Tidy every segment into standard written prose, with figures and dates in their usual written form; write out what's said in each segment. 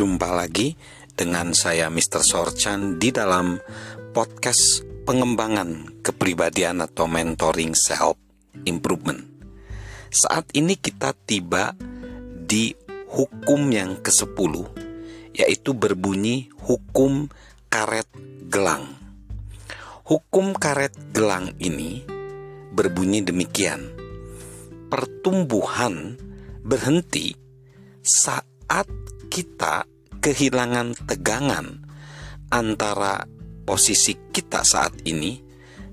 Jumpa lagi dengan saya Mr. Sorchan di dalam podcast pengembangan kepribadian atau mentoring self improvement. Saat ini kita tiba di hukum yang ke-10, yaitu berbunyi hukum karet gelang. Hukum karet gelang ini berbunyi demikian: pertumbuhan berhenti saat kita kehilangan tegangan antara posisi kita saat ini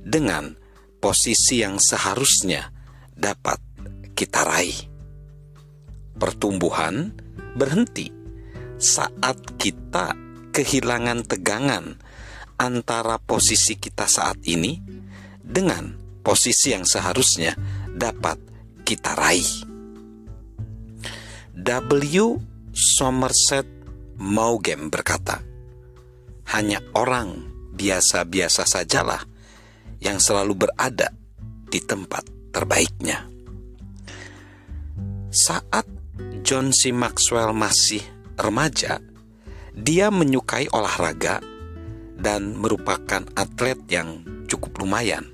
dengan posisi yang seharusnya dapat kita raih. Pertumbuhan berhenti saat kita kehilangan tegangan antara posisi kita saat ini dengan posisi yang seharusnya dapat kita raih. W. Somerset Maugem berkata, hanya orang biasa-biasa sajalah yang selalu berada di tempat terbaiknya. Saat John C. Maxwell masih remaja, dia menyukai olahraga dan merupakan atlet yang cukup lumayan.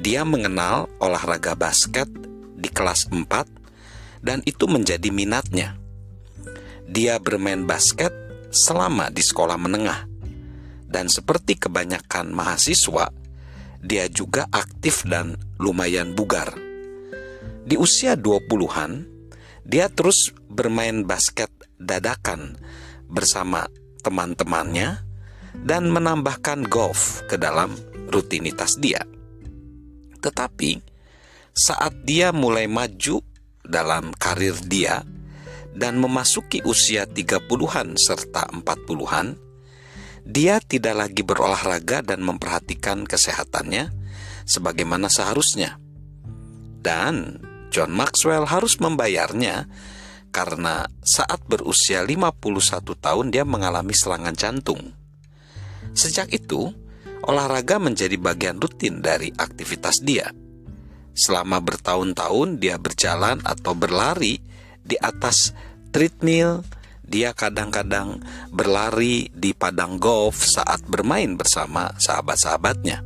Dia mengenal olahraga basket di kelas 4 dan itu menjadi minatnya. Dia bermain basket selama di sekolah menengah. Dan seperti kebanyakan mahasiswa, dia juga aktif dan lumayan bugar. Di usia 20-an, dia terus bermain basket dadakan bersama teman-temannya dan menambahkan golf ke dalam rutinitas dia. Tetapi, saat dia mulai maju dalam karir dia dan memasuki usia 30-an serta 40-an, dia tidak lagi berolahraga dan memperhatikan kesehatannya sebagaimana seharusnya. Dan John Maxwell harus membayarnya karena saat berusia 51 tahun dia mengalami serangan jantung. Sejak itu, olahraga menjadi bagian rutin dari aktivitas dia. Selama bertahun-tahun dia berjalan atau berlari di atas treadmill, dia kadang-kadang berlari di padang golf saat bermain bersama sahabat-sahabatnya.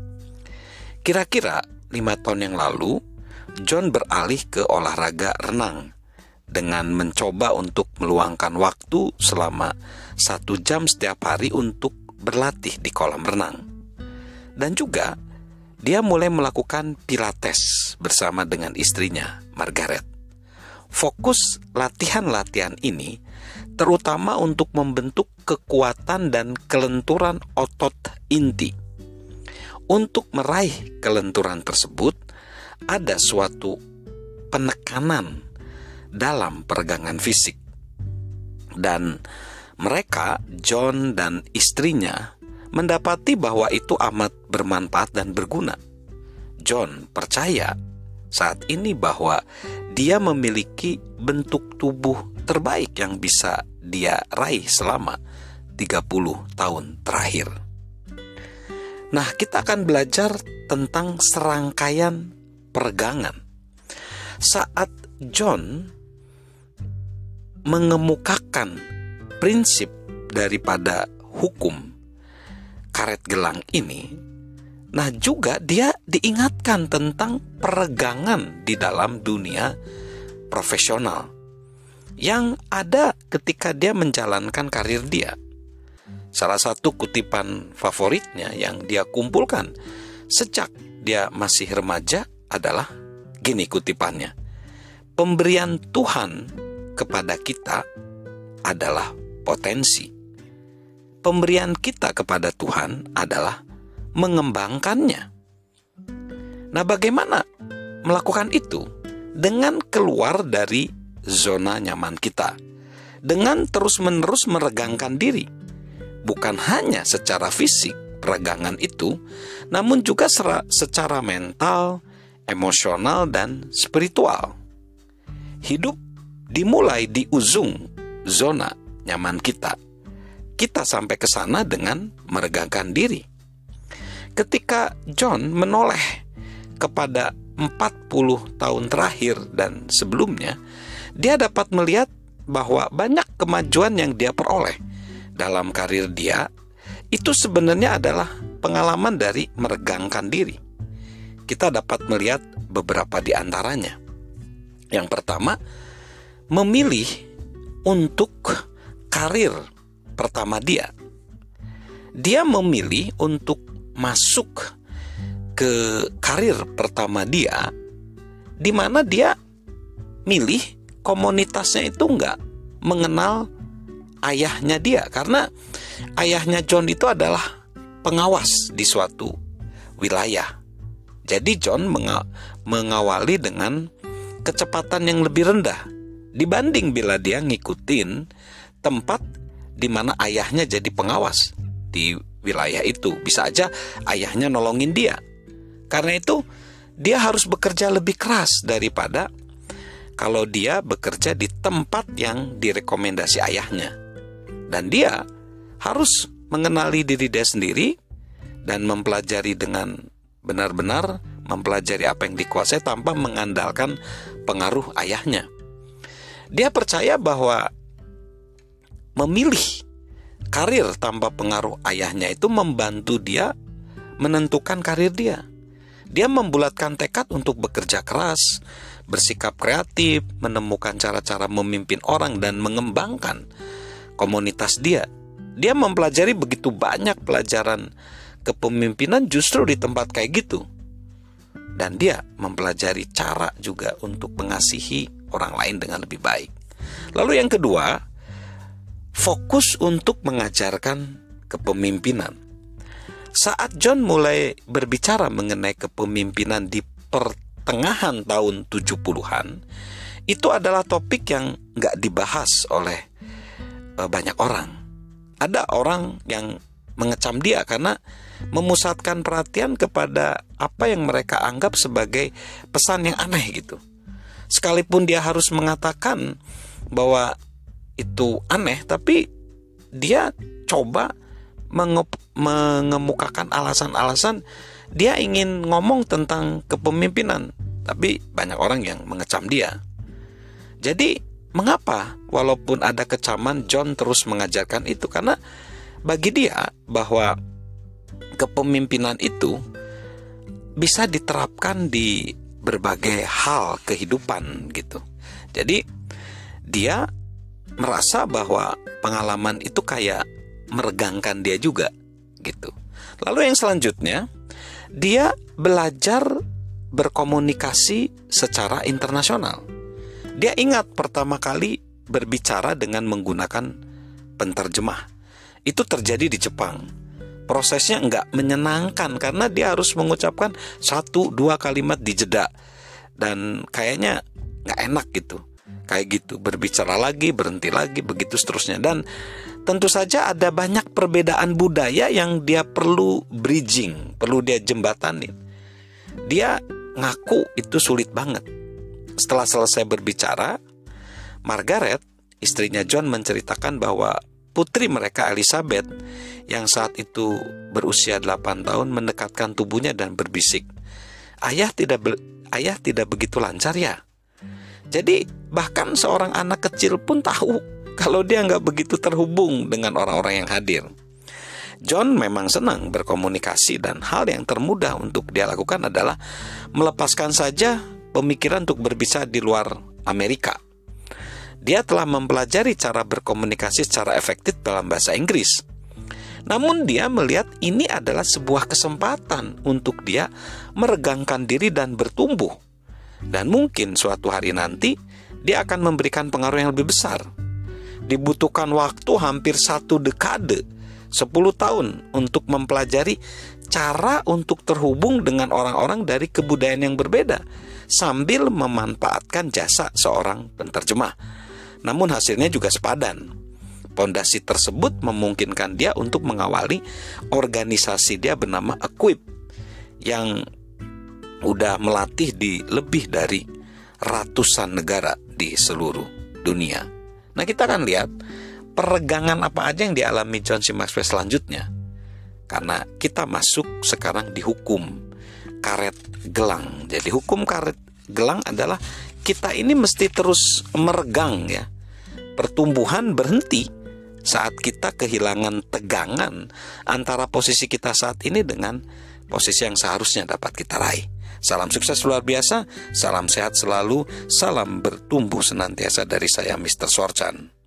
Kira-kira 5 tahun yang lalu, John beralih ke olahraga renang dengan mencoba untuk meluangkan waktu selama 1 jam setiap hari untuk berlatih di kolam renang. Dan juga dia mulai melakukan pilates bersama dengan istrinya, Margaret. Fokus latihan-latihan ini terutama untuk membentuk kekuatan dan kelenturan otot inti. Untuk meraih kelenturan tersebut, ada suatu penekanan dalam peregangan fisik. Dan mereka, John dan istrinya, mendapati bahwa itu amat bermanfaat dan berguna. John percaya saat ini bahwa dia memiliki bentuk tubuh terbaik yang bisa dia raih selama 30 tahun terakhir. Nah, kita akan belajar tentang serangkaian peregangan. Saat John mengemukakan prinsip daripada hukum karet gelang ini, nah juga dia diingatkan tentang peregangan di dalam dunia profesional yang ada ketika dia menjalankan karir dia. Salah satu kutipan favoritnya yang dia kumpulkan sejak dia masih remaja adalah gini kutipannya, pemberian Tuhan kepada kita adalah potensi. Pemberian kita kepada Tuhan adalah mengembangkannya. Nah, bagaimana melakukan itu? Dengan keluar dari zona nyaman kita, dengan terus-menerus meregangkan diri. Bukan hanya secara fisik peregangan itu, namun juga secara mental, emosional, dan spiritual. Hidup dimulai di ujung zona nyaman kita sampai ke sana dengan meregangkan diri. Ketika John menoleh kepada 40 tahun terakhir dan sebelumnya, dia dapat melihat bahwa banyak kemajuan yang dia peroleh dalam karir dia itu sebenarnya adalah pengalaman dari meregangkan diri. Kita dapat melihat beberapa di antaranya. Yang pertama, memilih untuk karir pertama dia. Dia memilih untuk masuk ke karir pertama dia, di mana dia milih komunitasnya itu nggak mengenal ayahnya dia, karena ayahnya John itu adalah pengawas di suatu wilayah. Jadi John mengawali dengan kecepatan yang lebih rendah dibanding bila dia ngikutin tempat di mana ayahnya jadi pengawas di wilayah itu. Bisa aja ayahnya nolongin dia. Karena itu dia harus bekerja lebih keras daripada kalau dia bekerja di tempat yang direkomendasi ayahnya. Dan dia harus mengenali diri dia sendiri dan mempelajari dengan benar-benar, mempelajari apa yang dikuasai tanpa mengandalkan pengaruh ayahnya. Dia percaya bahwa memilih karir tanpa pengaruh ayahnya itu membantu dia menentukan karir dia. Dia membulatkan tekad untuk bekerja keras, bersikap kreatif, menemukan cara-cara memimpin orang, dan mengembangkan komunitas dia. Dia mempelajari begitu banyak pelajaran kepemimpinan justru di tempat kayak gitu. Dan dia mempelajari cara juga untuk mengasihi orang lain dengan lebih baik. Lalu yang kedua, fokus untuk mengajarkan kepemimpinan. Saat John mulai berbicara mengenai kepemimpinan di pertengahan tahun 70-an, itu adalah topik yang nggak dibahas oleh banyak orang. Ada orang yang mengecam dia karena memusatkan perhatian kepada apa yang mereka anggap sebagai pesan yang aneh gitu. Sekalipun dia harus mengatakan bahwa itu aneh, tapi dia coba mengemukakan alasan-alasan. Dia ingin ngomong tentang kepemimpinan, tapi banyak orang yang mengecam dia. Jadi mengapa walaupun ada kecaman, John terus mengajarkan itu? Karena bagi dia bahwa kepemimpinan itu bisa diterapkan di berbagai hal kehidupan gitu. Jadi dia merasa bahwa pengalaman itu kayak meregangkan dia juga gitu. Lalu yang selanjutnya, dia belajar berkomunikasi secara internasional. Dia ingat pertama kali berbicara dengan menggunakan penterjemah. Itu terjadi di Jepang. Prosesnya nggak menyenangkan karena dia harus mengucapkan 1-2 kalimat di jeda. Dan kayaknya nggak enak gitu. Kayak gitu, berbicara lagi, berhenti lagi, begitu seterusnya. Dan tentu saja ada banyak perbedaan budaya yang dia perlu bridging, perlu dia jembatanin. Dia ngaku itu sulit banget. Setelah selesai berbicara, Margaret, istrinya John, menceritakan bahwa putri mereka Elizabeth yang saat itu berusia 8 tahun mendekatkan tubuhnya dan berbisik, "Ayah tidak begitu lancar ya?" Jadi bahkan seorang anak kecil pun tahu kalau dia nggak begitu terhubung dengan orang-orang yang hadir. John memang senang berkomunikasi dan hal yang termudah untuk dia lakukan adalah melepaskan saja pemikiran untuk berbicara di luar Amerika. Dia telah mempelajari cara berkomunikasi secara efektif dalam bahasa Inggris. Namun dia melihat ini adalah sebuah kesempatan untuk dia meregangkan diri dan bertumbuh. Dan mungkin suatu hari nanti dia akan memberikan pengaruh yang lebih besar. Dibutuhkan waktu hampir 1 dekade, 10 tahun untuk mempelajari cara untuk terhubung dengan orang-orang dari kebudayaan yang berbeda sambil memanfaatkan jasa seorang penterjemah. Namun hasilnya juga sepadan. Pondasi tersebut memungkinkan dia untuk mengawali organisasi dia bernama Equip yang udah melatih di lebih dari ratusan negara di seluruh dunia. Nah, kita akan lihat peregangan apa aja yang dialami John C. Maxwell selanjutnya. Karena kita masuk sekarang di hukum karet gelang. Jadi hukum karet gelang adalah kita ini mesti terus meregang ya. pertumbuhan berhenti saat kita kehilangan tegangan antara posisi kita saat ini dengan posisi yang seharusnya dapat kita raih. Salam sukses luar biasa, salam sehat selalu, salam bertumbuh senantiasa dari saya Mr. Sorchan.